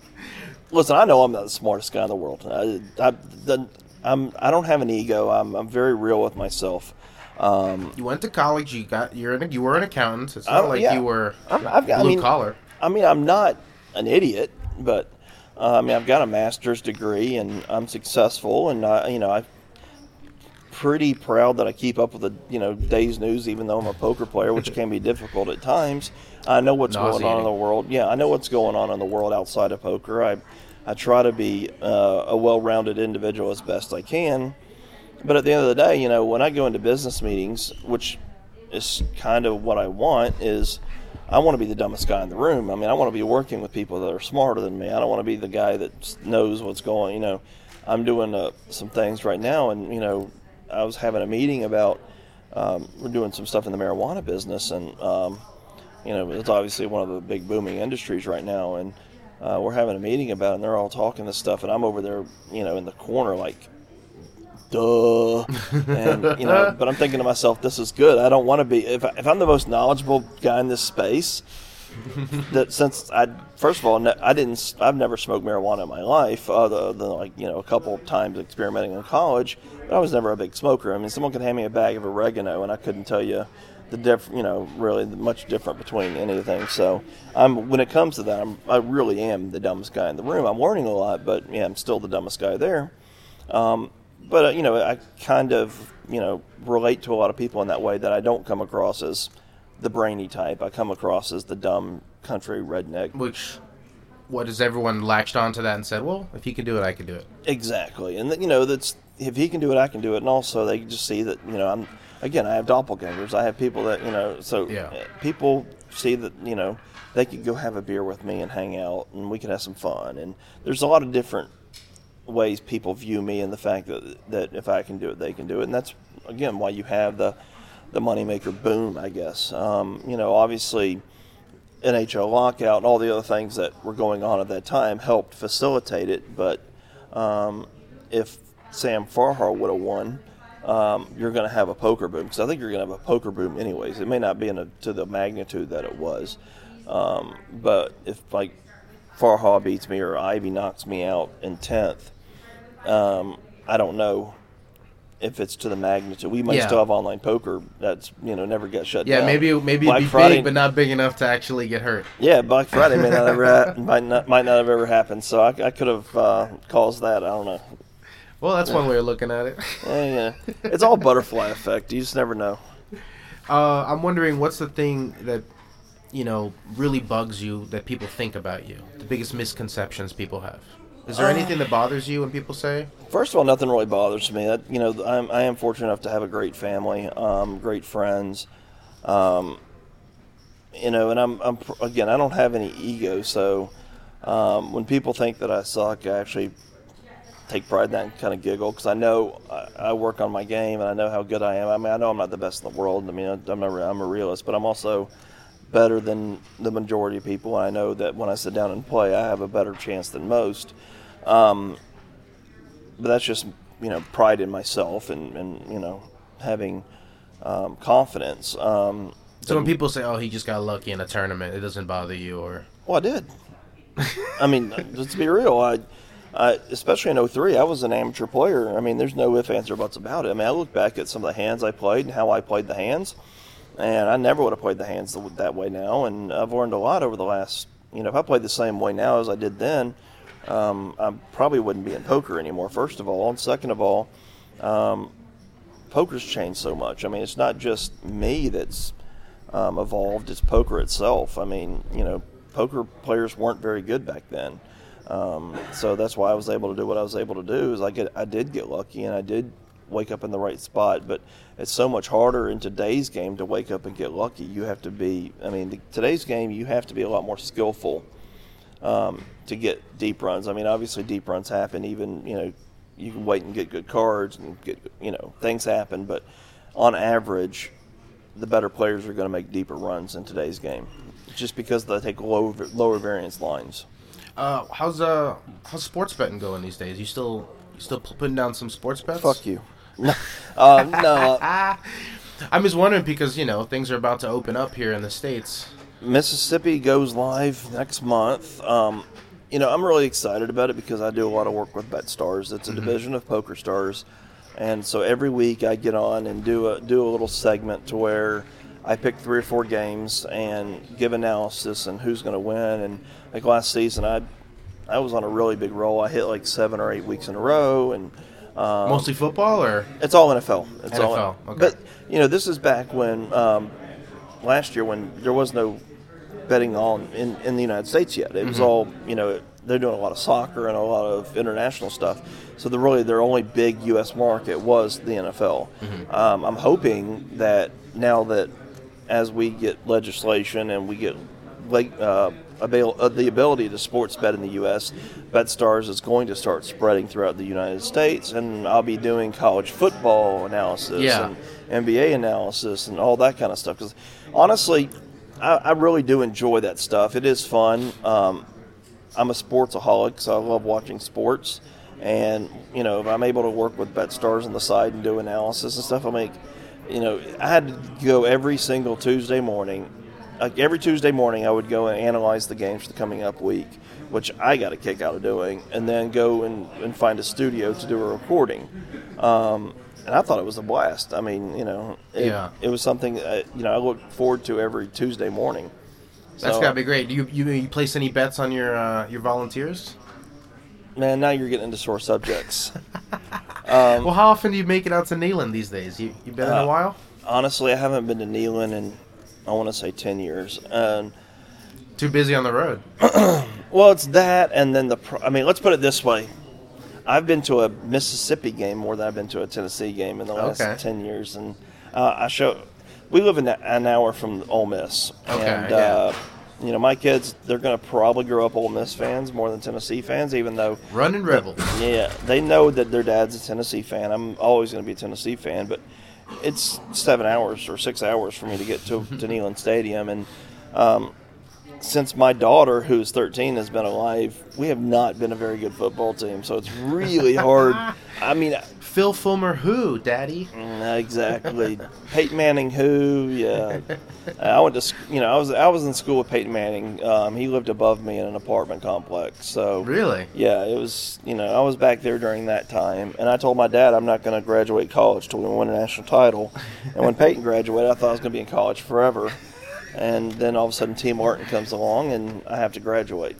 listen, I know I'm not the smartest guy in the world. I, I, the, I'm, I don't have an ego. I'm, I'm very real with myself. Um, you went to college. You got. You're an, you were an accountant. It's not I'm, like yeah, you were I'm, I've got, blue I mean, collar. I mean, I'm not an idiot, but uh, I mean, I've got a master's degree, and I'm successful, and I, you know, I. pretty proud that I keep up with the you know day's news, even though I'm a poker player, which can be difficult at times. I know what's going on in the world. Yeah, I know what's going on in the world outside of poker. I, I try to be uh, a well-rounded individual as best I can. But at the end of the day, you know, when I go into business meetings, which is kind of what I want, is I want to be the dumbest guy in the room. I mean, I want to be working with people that are smarter than me. I don't want to be the guy that knows what's going. You know, I'm doing uh, some things right now, and you know. I was having a meeting about um, we're doing some stuff in the marijuana business, and um, you know it's obviously one of the big booming industries right now, and uh, we're having a meeting about it, and they're all talking this stuff, and I'm over there, you know, in the corner like, duh, and you know, but I'm thinking to myself, this is good. I don't want to be if, I, if I'm the most knowledgeable guy in this space. That since I first of all I didn't I've never smoked marijuana in my life other than like you know a couple of times experimenting in college, but I was never a big smoker. I mean, someone could hand me a bag of oregano and I couldn't tell you the diff you know really much different between anything. So I'm when it comes to that I'm, I really am the dumbest guy in the room. I'm learning a lot, but yeah, I'm still the dumbest guy there. Um, but uh, you know I kind of you know relate to a lot of people in that way that I don't come across as. The brainy type. I come across as the dumb country redneck. Which, what has everyone latched onto that and said, well, if he can do it, I can do it. Exactly. And, you know, that's if he can do it, I can do it. And also they just see that, you know, I'm again, I have doppelgangers. I have people that, you know, so yeah. People see that, you know, they could go have a beer with me and hang out and we could have some fun. And there's a lot of different ways people view me and the fact that, that if I can do it, they can do it. And that's, again, why you have the... the Moneymaker boom, I guess. Um, you know, obviously, N H L lockout and all the other things that were going on at that time helped facilitate it, but um, if Sam Farha would have won, um, you're going to have a poker boom, because I think you're going to have a poker boom anyways. It may not be in a, to the magnitude that it was, um, but if, like, Farha beats me or Ivy knocks me out in tenth, um, I don't know. If it's to the magnitude, we might yeah. still have online poker that's you know never get shut yeah, down. Yeah, maybe maybe it'd be Friday, big, but not big enough to actually get hurt. Yeah, Black Friday may not ever ha- might not might not have ever happened. So I, I could have uh, caused that. I don't know. Well, that's yeah. one way of looking at it. Yeah, yeah, it's all butterfly effect. You just never know. Uh, I'm wondering what's the thing that you know really bugs you that people think about you. The biggest misconceptions people have. Is there anything that bothers you when people say? First of all, nothing really bothers me. I, you know, I'm, I am fortunate enough to have a great family, um, great friends, um, you know, and I'm, I'm again, I don't have any ego. So um, when people think that I suck, I actually take pride in that and kind of giggle because I know I, I work on my game and I know how good I am. I mean, I know I'm not the best in the world. I mean, I, I'm, a, I'm a realist, but I'm also better than the majority of people. I know that when I sit down and play, I have a better chance than most. Um, but that's just, you know, pride in myself and, and you know, having um, confidence. Um, so when people say, oh, he just got lucky in a tournament, it doesn't bother you or... Well, I did. I mean, let's be real. I, I especially in oh three, I was an amateur player. I mean, there's no ifs, ands, or buts about it. I mean, I look back at some of the hands I played and how I played the hands. And I never would have played the hands that way now, and I've learned a lot over the last, you know, if I played the same way now as I did then, um, I probably wouldn't be in poker anymore, first of all. And second of all, um, poker's changed so much. I mean, it's not just me that's um, evolved, it's poker itself. I mean, you know, poker players weren't very good back then. Um, so that's why I was able to do what I was able to do, is I, get, I did get lucky, and I did wake up in the right spot, but it's so much harder in today's game to wake up and get lucky. You have to be, I mean, the, today's game, you have to be a lot more skillful um, to get deep runs. I mean, obviously deep runs happen, even, you know, you can wait and get good cards and get, you know, things happen, but on average, the better players are going to make deeper runs in today's game just because they take low, lower variance lines. Uh, how's uh, how's sports betting going these days? You still, you still putting down some sports bets? Fuck you. No, uh, no. I'm just wondering because, you know, things are about to open up here in the States. Mississippi goes live next month. Um, you know, I'm really excited about it because I do a lot of work with BetStars. It's a mm-hmm. division of PokerStars. And so every week I get on and do a do a little segment to where I pick three or four games and give analysis and who's going to win. And like last season, I I was on a really big roll. I hit like seven or eight weeks in a row. And um, mostly football, or it's all N F L. It's N F L. All N F L. Okay. But you know, this is back when um, last year when there was no betting on in, in the United States yet. It mm-hmm. was all, you know, they're doing a lot of soccer and a lot of international stuff. So the really their only big U S market was the N F L. Mm-hmm. Um, I'm hoping that now that as we get legislation and we get uh, avail- uh, the ability to sports bet in the U S, BetStars is going to start spreading throughout the United States, and I'll be doing college football analysis yeah. and N B A analysis and all that kind of stuff. Because honestly, I, I really do enjoy that stuff. It is fun. Um, I'm a sportsaholic, so I love watching sports. And, you know, if I'm able to work with BetStars on the side and do analysis and stuff, I make... You know, I had to go every single Tuesday morning. Like every Tuesday morning, I would go and analyze the games for the coming up week, which I got a kick out of doing, and then go and, and find a studio to do a recording. Um, and I thought it was a blast. I mean, you know, it, yeah. it was something that, you know, I looked forward to every Tuesday morning. So, that's got to be great. Do you, you you place any bets on your uh, your volunteers? Man, now you're getting into sore subjects. Um, well, how often do you make it out to Neyland these days? You you been uh, in a while? Honestly, I haven't been to Neyland in, I want to say, ten years. Um, Too busy on the road. Well, it's that, and then the, I mean, let's put it this way. I've been to a Mississippi game more than I've been to a Tennessee game in the last okay. ten years. And uh, I show, we live in an hour from Ole Miss. Okay, and, yeah. Uh, You know, my kids, they're going to probably grow up Ole Miss fans more than Tennessee fans, even though... Running Rebels. Yeah, they know that their dad's a Tennessee fan. I'm always going to be a Tennessee fan, but it's seven hours or six hours for me to get to, to Neyland Stadium. And um, since my daughter, who's thirteen, has been alive, we have not been a very good football team, so it's really hard. I mean... Phil Fulmer who, Daddy? Exactly. Peyton Manning who, yeah. I went to, you know, I was I was in school with Peyton Manning. Um, he lived above me in an apartment complex. So really? Yeah, it was, you know, I was back there during that time. And I told my dad I'm not going to graduate college till we win a national title. And when Peyton graduated, I thought I was going to be in college forever. And then all of a sudden, T. Martin comes along, and I have to graduate.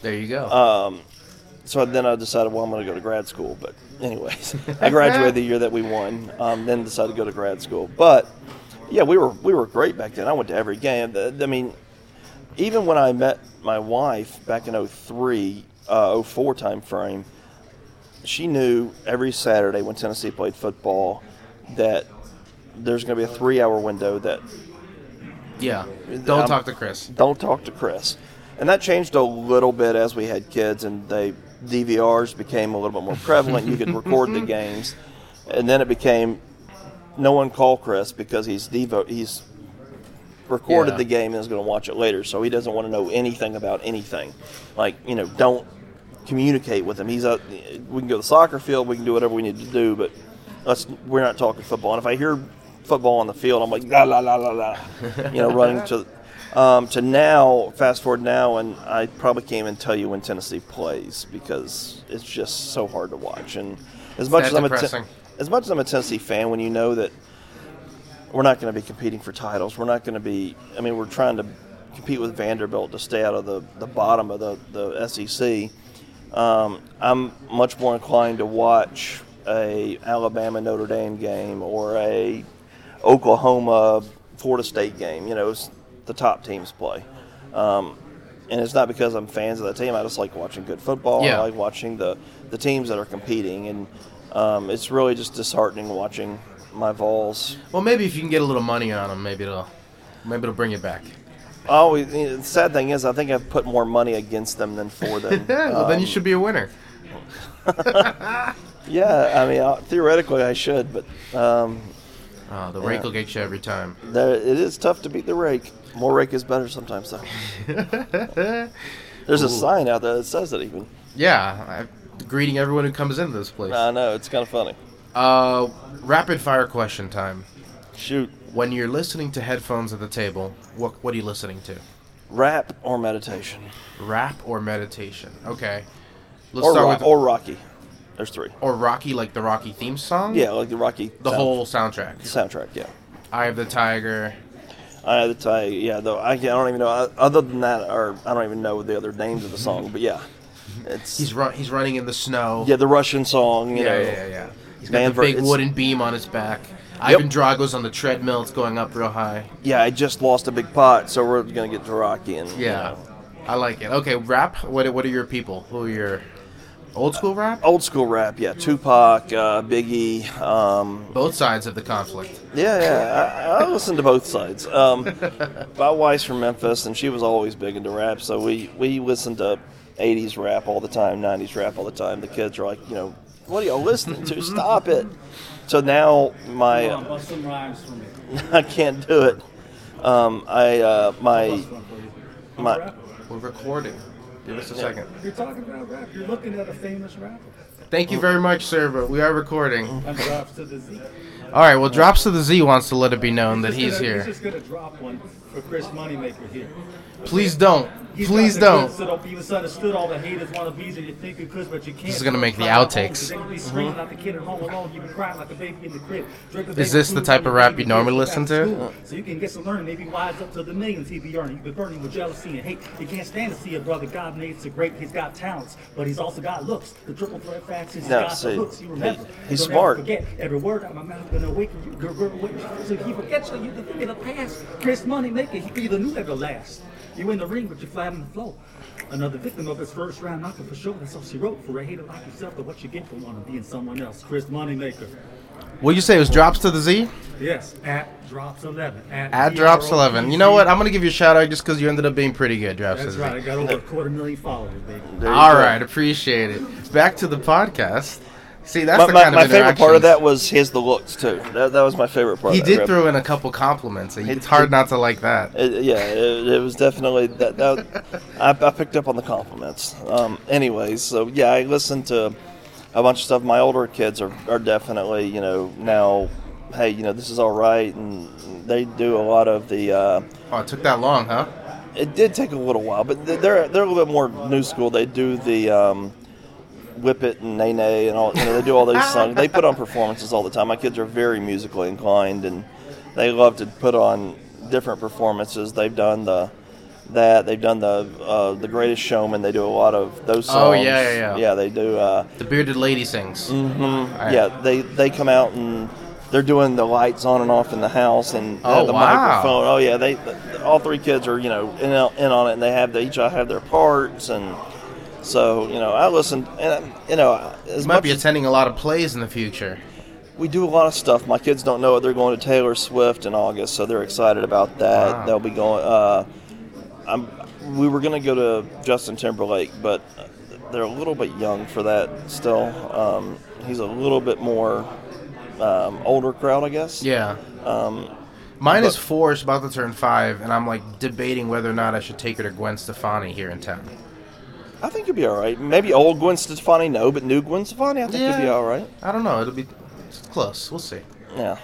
There you go. Um, so then I decided, well, I'm going to go to grad school, but... Anyways, I graduated the year that we won, um, then decided to go to grad school. But, yeah, we were we were great back then. I went to every game. I mean, even when I met my wife back in oh three, uh, oh four time frame, she knew every Saturday when Tennessee played football that there's going to be a three-hour window that... Yeah, don't um, talk to Chris. Don't talk to Chris. And that changed a little bit as we had kids, and they... D V Rs became a little bit more prevalent. You could record the games, and then it became no one call Chris because he's devo he's recorded yeah. the game and is going to watch it later, so he doesn't want to know anything about anything. Like, you know, don't communicate with him. He's out. We can go to the soccer field. We can do whatever we need to do, but let's we're not talking football. And if I hear football on the field, I'm like la la la la la, you know, running to. Um, to now, fast forward now, and I probably can't even tell you when Tennessee plays because it's just so hard to watch. And as much as I'm a ten- as much as I'm a Tennessee fan, when you know that we're not going to be competing for titles, we're not going to be. I mean, we're trying to compete with Vanderbilt to stay out of the, the bottom of the the S E C. Um, I'm much more inclined to watch a Alabama Notre Dame game or a Oklahoma Florida State game. You know. It's, the top teams play. Um, and it's not because I'm fans of that team. I just like watching good football. Yeah. I like watching the, the teams that are competing. And um, it's really just disheartening watching my Vols. Well, maybe if you can get a little money on them, maybe it'll, maybe it'll bring it back. Oh, the sad thing is I think I've put more money against them than for them. Well, um, then you should be a winner. Yeah, I mean, I'll, theoretically I should. But um, oh, the rake yeah. will get you every time. There, it is tough to beat the rake. More rake is better sometimes, though. There's Ooh. a sign out there that says that even. Yeah, I'm greeting everyone who comes into this place. I know, it's kind of funny. Uh, rapid fire question time. Shoot. When you're listening to headphones at the table, what what are you listening to? Rap or meditation? Rap or meditation. Okay. Let's or, start rock, with or Rocky. There's three. Or Rocky, like the Rocky theme song? Yeah, like the Rocky. The sound, whole soundtrack. Soundtrack, yeah. Eye of the Tiger. Eye of the Tiger, yeah. Though I, I don't even know. I, other than that, or I don't even know the other names of the song, but yeah. It's, he's run, he's running in the snow. Yeah, the Russian song. You yeah, know, yeah, yeah. He's got the big wooden beam on his back. Yep. Ivan Drago's on the treadmill. It's going up real high. Yeah, I just lost a big pot, so we're going to get to Rocky. And, yeah, you know. I like it. Okay, rap. What What are your people? Who are your old school rap? Uh, old school rap, yeah. Tupac, uh, Biggie. Um, both sides of the conflict. Yeah, yeah. I, I listen to both sides. Um, my wife's from Memphis, and she was always big into rap, so we, we listened to eighties rap all the time, nineties rap all the time. The kids are like, you know, what are y'all listening to? Stop it. So now my um, bust some rhymes for me. I can't do it. Um, I uh, my my we're recording. Give us a yeah. second. You're talking about rap. You're looking at a famous rapper. Thank you very much, sir, but we are recording. And Drops to the Z. All right, well, Drops to the Z wants to let it be known he's that he's gonna, here. He's just going to drop one for Chris Moneymaker here. Please don't. He's Please don't. Chris, so don't be misunderstood. All the haters want to be that you think of Chris, but you can't. This is going to make the outtakes. Mm-hmm. Is this the type of rap you normally listen to? So you can get some learning, maybe wise up to the millions he be earning. You've been burning with jealousy and hate. You can't stand to see a brother. God made so great. He's got talents, but he's also got looks. The triple threat facts. He's got the hooks. You remember. He's smart. Forget every word out of my mouth. Gonna awaken you. So if you forget, so you can think of the past. Chris Moneymaker, he be the new everlast. You in the ring, but you're flat on the floor. Another victim of his first round knocking for sure. That's all she wrote. For a hater like yourself, but what you get for wanting to be in someone else. Chris Moneymaker. What you say? It was Drops to the Z? Yes. At Drops eleven. At, at Drops eleven. You know what? I'm going to give you a shout out just because you ended up being pretty good, Drops to the Z. That's right. I got over a quarter million followers, baby. All right. Appreciate it. Back to the podcast. See, that's my, the kind my, of my favorite part of that was his the looks too. That, that was my favorite part. He of that did rap. Throw in a couple compliments. It's it, hard not to like that. It, yeah, it, it was definitely that. that I, I picked up on the compliments. Um, anyways, so yeah, I listened to a bunch of stuff. My older kids are, are definitely you know now. Hey, you know this is all right, and they do a lot of the. Uh, oh, it took that long, huh? It did take a little while, but they're they're a little bit more new school. They do the. Um, Whip It and Nay Nay and all, you know, they do all these songs. They put on performances all the time. My kids are very musically inclined, and they love to put on different performances. They've done the that. They've done the uh, the Greatest Showman. They do a lot of those songs. Oh yeah, yeah, yeah. Yeah, they do. Uh, the Bearded Lady sings. Mm-hmm. Right. Yeah, they they come out and they're doing the lights on and off in the house and oh, the wow. microphone. Oh yeah, they all three kids are you know in, in on it, and they have they each have their parts and. So, you know, I listen, and, you know... As you might much be attending a lot of plays in the future. We do a lot of stuff. My kids don't know it. They're going to Taylor Swift in August, so they're excited about that. Wow. They'll be going... Uh, I'm, we were going to go to Justin Timberlake, but they're a little bit young for that still. Um, he's a little bit more um, older crowd, I guess. Yeah. Um, Mine but, is four. She's about to turn five, and I'm, like, debating whether or not I should take her to Gwen Stefani here in town. I think you'll be all right. Maybe old Gwen Stefani, no, but new Gwen Stefani, I think yeah. you'll be all right. I don't know. It'll be close. We'll see. Yeah.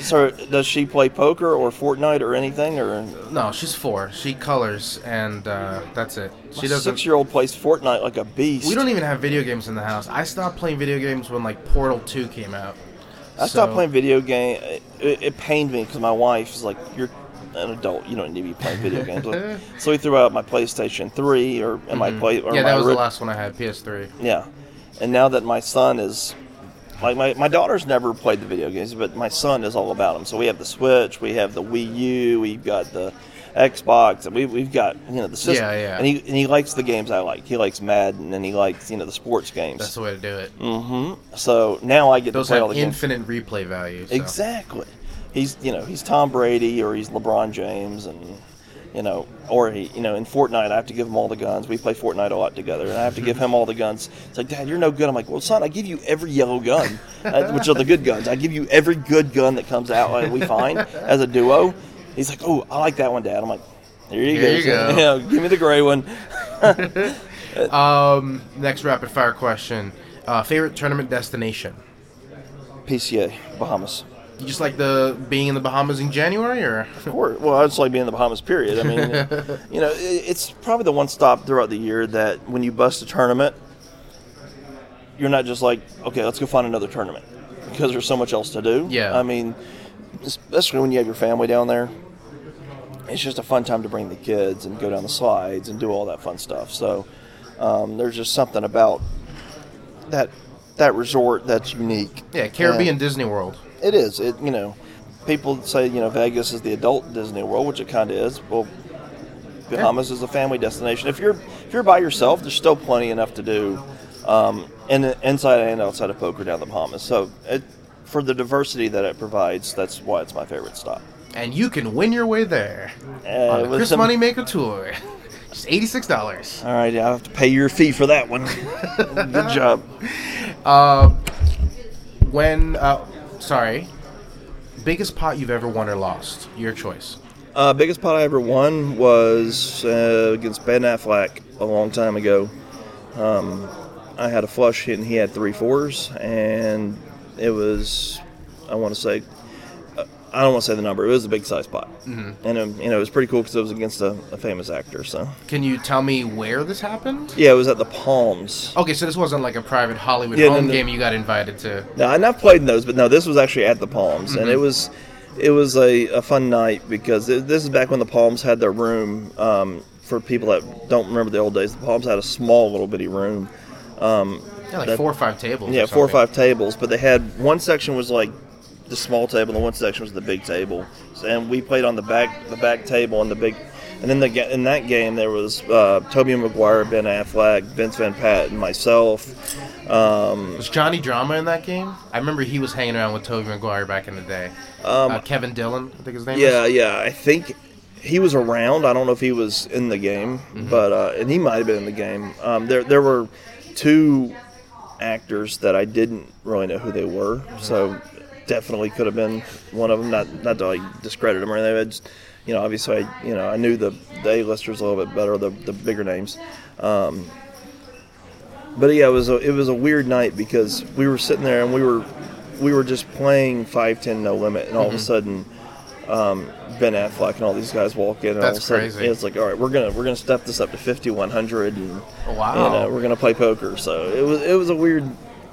So does she play poker or Fortnite or anything? Or no, she's four. She colors, and uh, that's it. She My doesn't. Six-year-old plays Fortnite like a beast. We don't even have video games in the house. I stopped playing video games when like Portal two came out. I so... stopped playing video game. It, it, it pained me because my wife is like, you're. An adult, you don't need to be playing video games. So we threw out my PlayStation three or mm-hmm. my play. Or yeah, that was ri- the last one I had, P S three. Yeah, and now that my son is, like my, my daughter's never played the video games, but my son is all about them. So we have the Switch, we have the Wii U, we've got the Xbox, and we we've got you know the system. Yeah, yeah. And he and he likes the games I like. He likes Madden, and he likes you know the sports games. That's the way to do it. Mm-hmm. So now I get those to play all the games. Those have infinite replay value. So. Exactly. He's, you know, he's Tom Brady or he's LeBron James, and you know, or he, you know, in Fortnite I have to give him all the guns. We play Fortnite a lot together, and I have to give him all the guns. It's like, Dad, you're no good. I'm like, well, son, I give you every yellow gun, which are the good guns. I give you every good gun that comes out and we find as a duo. He's like, oh, I like that one, Dad. I'm like, here you here go. You go. You know, give me the gray one. um, next rapid fire question: uh, favorite tournament destination? P C A Bahamas. You just like the being in the Bahamas in January, or? Of course. Well, I just like being in the Bahamas, period. I mean, you know, it's probably the one stop throughout the year that when you bust a tournament, you're not just like, okay, let's go find another tournament, because there's so much else to do. Yeah. I mean, especially when you have your family down there, it's just a fun time to bring the kids and go down the slides and do all that fun stuff. So um, there's just something about that that resort that's unique. Yeah, Caribbean and Disney World. It is. It you know, people say, you know, Vegas is the adult Disney World, which it kind of is. Well, Bahamas yeah. is a family destination. If you're if you're by yourself, there's still plenty enough to do, um, in, inside and outside of poker down the Bahamas. So it, for the diversity that it provides, that's why it's my favorite stop. And you can win your way there uh, on the Chris some... Moneymaker Tour. Just eighty-six dollars. All right, yeah, I'll have to pay your fee for that one. Good job. Uh, when, uh, sorry, biggest pot you've ever won or lost? Your choice. Uh, biggest pot I ever won was uh, against Ben Affleck a long time ago. Um, I had a flush hit and he had three fours, and it was, I want to say, I don't want to say the number. It was a big size pot, mm-hmm. and um, you know, it was pretty cool because it was against a, a famous actor. So, can you tell me where this happened? Yeah, it was at the Palms. Okay, so this wasn't like a private Hollywood yeah, home no, no. game you got invited to. No, I've not played in those, but no, this was actually at the Palms, mm-hmm. and it was, it was a, a fun night because it, this is back when the Palms had their room. Um, for people that don't remember the old days, the Palms had a small little bitty room. Um, yeah, like that, four or five tables. Yeah, or four or five tables, but they had one section was like the small table, and the one section was the big table, and we played on the back, the back table, and the big. And then the in that game there was uh, Tobey Maguire, Ben Affleck, Vince Van Pat, and myself. Um, was Johnny Drama in that game? I remember he was hanging around with Tobey Maguire back in the day. Um, uh, Kevin Dillon, I think his name. Yeah, is. yeah, I think he was around. I don't know if he was in the game, mm-hmm. but uh, and he might have been in the game. Um, there, there were two actors that I didn't really know who they were, mm-hmm. so. Definitely could have been one of them. Not not to like discredit them or anything. I just, you know, obviously, I, you know, I knew the, the A-listers a little bit better, the the bigger names. Um, but yeah, it was a, it was a weird night because we were sitting there and we were we were just playing five ten no limit, and all mm-hmm. of a sudden um, Ben Affleck and all these guys walk in. And That's all of a crazy. Sudden, it's like, all right, we're gonna we're gonna step this up to fifty, one hundred, and wow, and, uh, we're gonna play poker. So it was it was a weird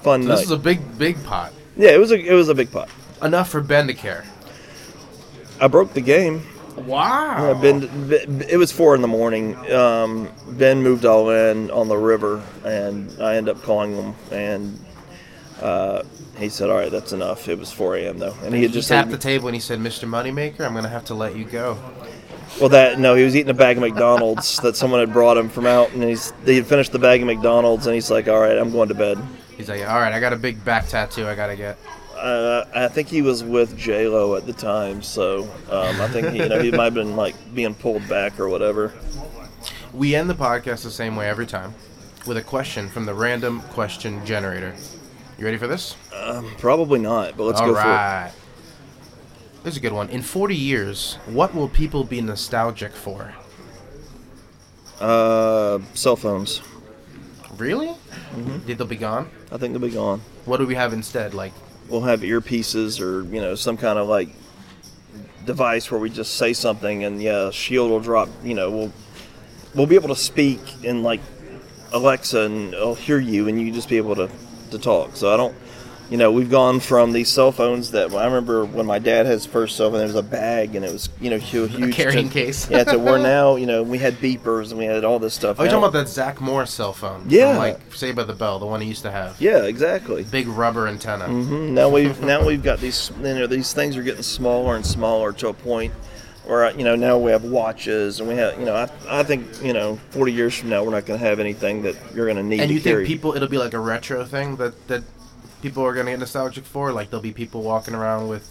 fun. So night. This is a big big pot. Yeah, it was a it was a big pot. Enough for Ben to care. I broke the game. Wow. Yeah, Ben, Ben, it was four in the morning. Um, Ben moved all in on the river, and I ended up calling him, and uh, he said, "All right, that's enough." It was four a.m. though, and he had he just tapped said, the table and he said, "Mister Moneymaker, I'm going to have to let you go." Well, that no, he was eating a bag of McDonald's that someone had brought him from out, and he's he had finished the bag of McDonald's, and he's like, "All right, I'm going to bed." He's like, all right, I got a big back tattoo I got to get. Uh, I think he was with J-Lo at the time, so um, I think he, you know, he might have been like being pulled back or whatever. We end the podcast the same way every time with a question from the random question generator. You ready for this? Um, probably not, but let's all go right. for it. There's a good one. In forty years, what will people be nostalgic for? Uh, cell phones. Really? Mm-hmm. Think they'll be gone? I think they'll be gone. What do we have instead? Like, we'll have earpieces or, you know, some kind of, like, device where we just say something and, yeah, Shield will drop, you know, we'll, we'll be able to speak in, like, Alexa and it'll hear you and you just be able to, to talk. So I don't, you know, we've gone from these cell phones that I remember when my dad had his first cell phone, there was a bag and it was, you know, huge. A carrying to, case. Yeah, to where now, you know, we had beepers and we had all this stuff. Oh, you're talking about that Zach Moore cell phone? Yeah. From, like, Saved by the Bell, the one he used to have. Yeah, exactly. Big rubber antenna. Mm-hmm. Now we've now we've got these, you know, these things are getting smaller and smaller to a point where, you know, now we have watches and we have, you know, I I think, you know, forty years from now we're not going to have anything that you're going to need to carry. And you think people, it'll be like a retro thing that... that people are going to get nostalgic for? Like, there'll be people walking around with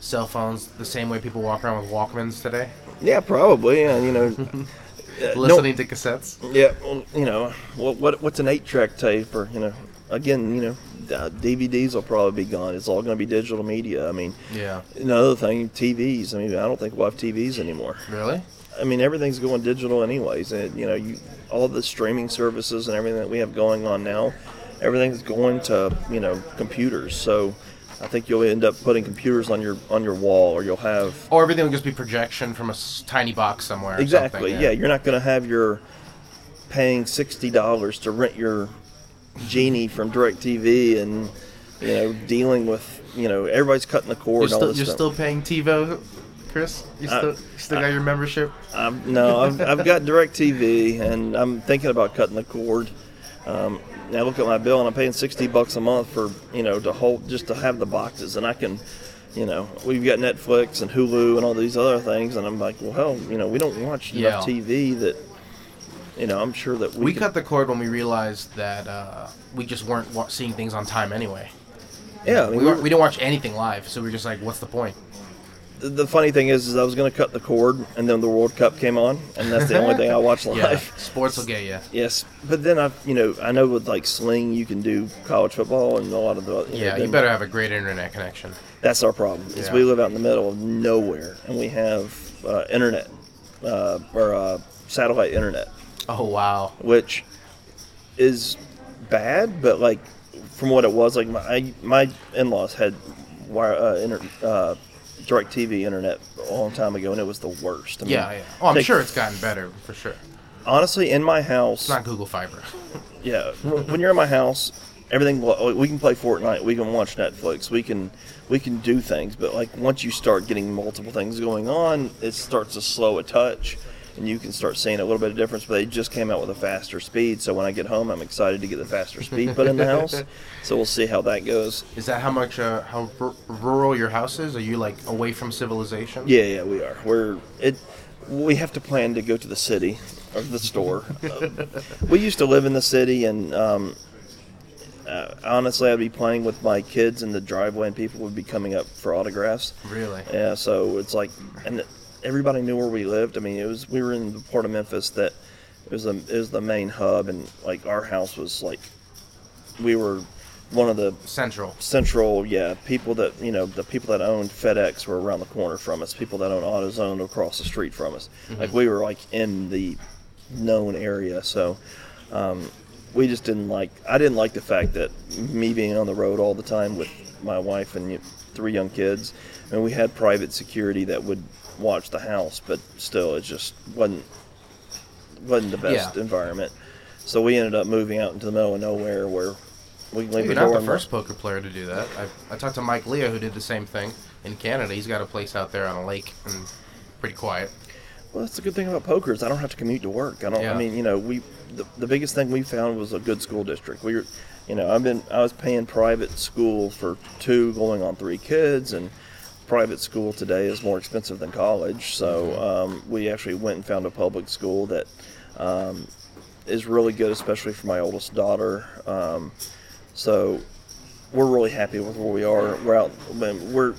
cell phones the same way people walk around with Walkmans today? Yeah, probably. Yeah, you know, uh, listening no, to cassettes? Yeah, well, you know, what, what what's an eight-track tape? Or, you know, again, you know, uh, D V Ds will probably be gone. It's all going to be digital media. I mean, yeah. Another thing, T Vs. I mean, I don't think we'll have T Vs anymore. Really? I mean, everything's going digital anyways. And, you know, you, all the streaming services and everything that we have going on now, everything's going to, you know, computers. So I think you'll end up putting computers on your on your wall, or you'll have... Or everything will just be projection from a s- tiny box somewhere. Exactly, or yeah. yeah. You're not going to have your paying sixty dollars to rent your Genie from DirecTV and, you know, dealing with, you know, everybody's cutting the cord. You're, still, all this you're stuff. still paying TiVo, Chris? You still, I, still got I, your membership? I'm, no, I've, I've got DirecTV, and I'm thinking about cutting the cord. Um, and I look at my bill, and I'm paying sixty bucks a month for, you know, to hold, just to have the boxes. And I can, you know, we've got Netflix and Hulu and all these other things, and I'm like, well, hell, you know, we don't watch yeah. enough T V that, you know, I'm sure that we... We could... cut the cord when we realized that uh, we just weren't wa- seeing things on time anyway. Yeah. I mean, we, we, we didn't watch anything live, so we were just like, what's the point? The, the funny thing is, is I was going to cut the cord, and then the World Cup came on, and that's the only thing I watched live. Yeah, sports will get you. Yes, but then I, you know, I know with, like, Sling, you can do college football and a lot of the... You yeah, know, you then, better have a great internet connection. That's our problem, is yeah. we live out in the middle of nowhere, and we have uh, internet, uh, or uh, satellite internet. Oh, wow. Which is bad, but, like, from what it was, like, my my in-laws had wire, uh, inter, uh, DirecTV internet a long time ago, and it was the worst. I yeah, mean, yeah. Oh, I'm take, sure it's gotten better, for sure. Honestly, in my house... It's not Google Fiber. Yeah. When you're in my house, everything... We can play Fortnite. We can watch Netflix. We can, we can do things, but, like, once you start getting multiple things going on, it starts to slow a touch. And you can start seeing a little bit of difference, but they just came out with a faster speed. So when I get home, I'm excited to get the faster speed put in the house. So we'll see how that goes. Is that how much uh, how r- rural your house is? Are you like away from civilization? Yeah, yeah, we are. We're it. We have to plan to go to the city or the store. um, we used to live in the city, and um, uh, honestly, I'd be playing with my kids in the driveway, and people would be coming up for autographs. Really? Yeah. So it's like and. The, Everybody knew where we lived. I mean, it was we were in the part of Memphis that it was, a, it was the main hub, and like our house was like we were one of the central central yeah people that you know the people that owned FedEx were around the corner from us. People that owned AutoZone across the street from us. Mm-hmm. Like we were like in the known area, so um, we just didn't like. I didn't like the fact that me being on the road all the time with my wife and three young kids, and we had private security that would watch the house, but still it just wasn't wasn't the best yeah. environment. So we ended up moving out into the middle of nowhere where we can leave the door. You're not the first poker player to do that. I, I talked to Mike Leo, who did the same thing in Canada. He's got a place out there on a lake and pretty quiet. Well, that's the good thing about poker is I don't have to commute to work. I don't. Yeah. I mean, you know, we the, the biggest thing we found was a good school district. We were, you know, I've been I was paying private school for two going on three kids and. Private school today is more expensive than college, so um, we actually went and found a public school that um, is really good, especially for my oldest daughter. Um, so we're really happy with where we are. We're out, we're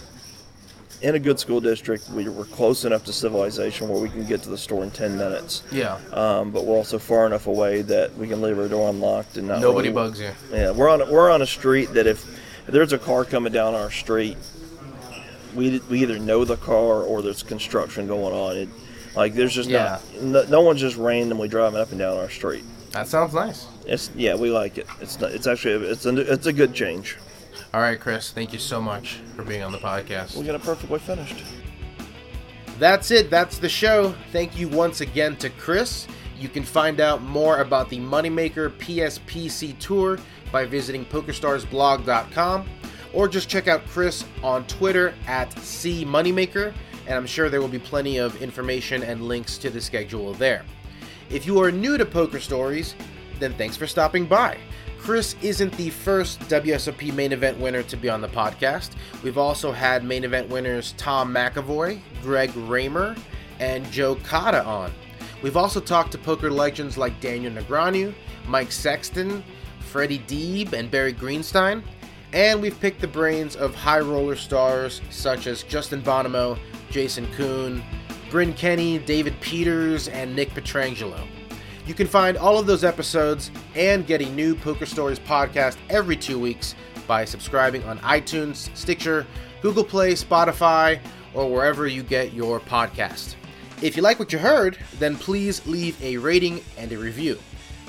in a good school district. We were close enough to civilization where we can get to the store in ten minutes. Yeah. Um, but we're also far enough away that we can leave our door unlocked and not nobody really, bugs you. Yeah, we're on we're on a street that if, if there's a car coming down our street. We we either know the car or there's construction going on. It, like there's just yeah. not, no, no one's just randomly driving up and down our street. That sounds nice. It's yeah, we like it. It's not, it's actually it's a, it's a good change. All right, Chris, thank you so much for being on the podcast. We got it perfectly finished. That's it. That's the show. Thank you once again to Chris. You can find out more about the Moneymaker P S P C Tour by visiting poker stars blog dot com. Or just check out Chris on Twitter at C Moneymaker, and I'm sure there will be plenty of information and links to the schedule there. If you are new to Poker Stories, then thanks for stopping by. Chris isn't the first W S O P main event winner to be on the podcast. We've also had main event winners Tom McEvoy, Greg Raymer, and Joe Cotta on. We've also talked to poker legends like Daniel Negreanu, Mike Sexton, Freddie Deeb, and Barry Greenstein. And we've picked the brains of high roller stars such as Justin Bonomo, Jason Kuhn, Bryn Kenny, David Peters, and Nick Petrangelo. You can find all of those episodes and get a new Poker Stories podcast every two weeks by subscribing on iTunes, Stitcher, Google Play, Spotify, or wherever you get your podcast. If you like what you heard, then please leave a rating and a review.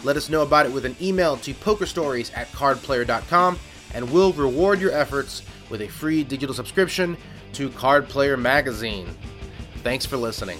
Let us know about it with an email to pokerstories at card player dot com. And we'll reward your efforts with a free digital subscription to Card Player magazine. Thanks for listening.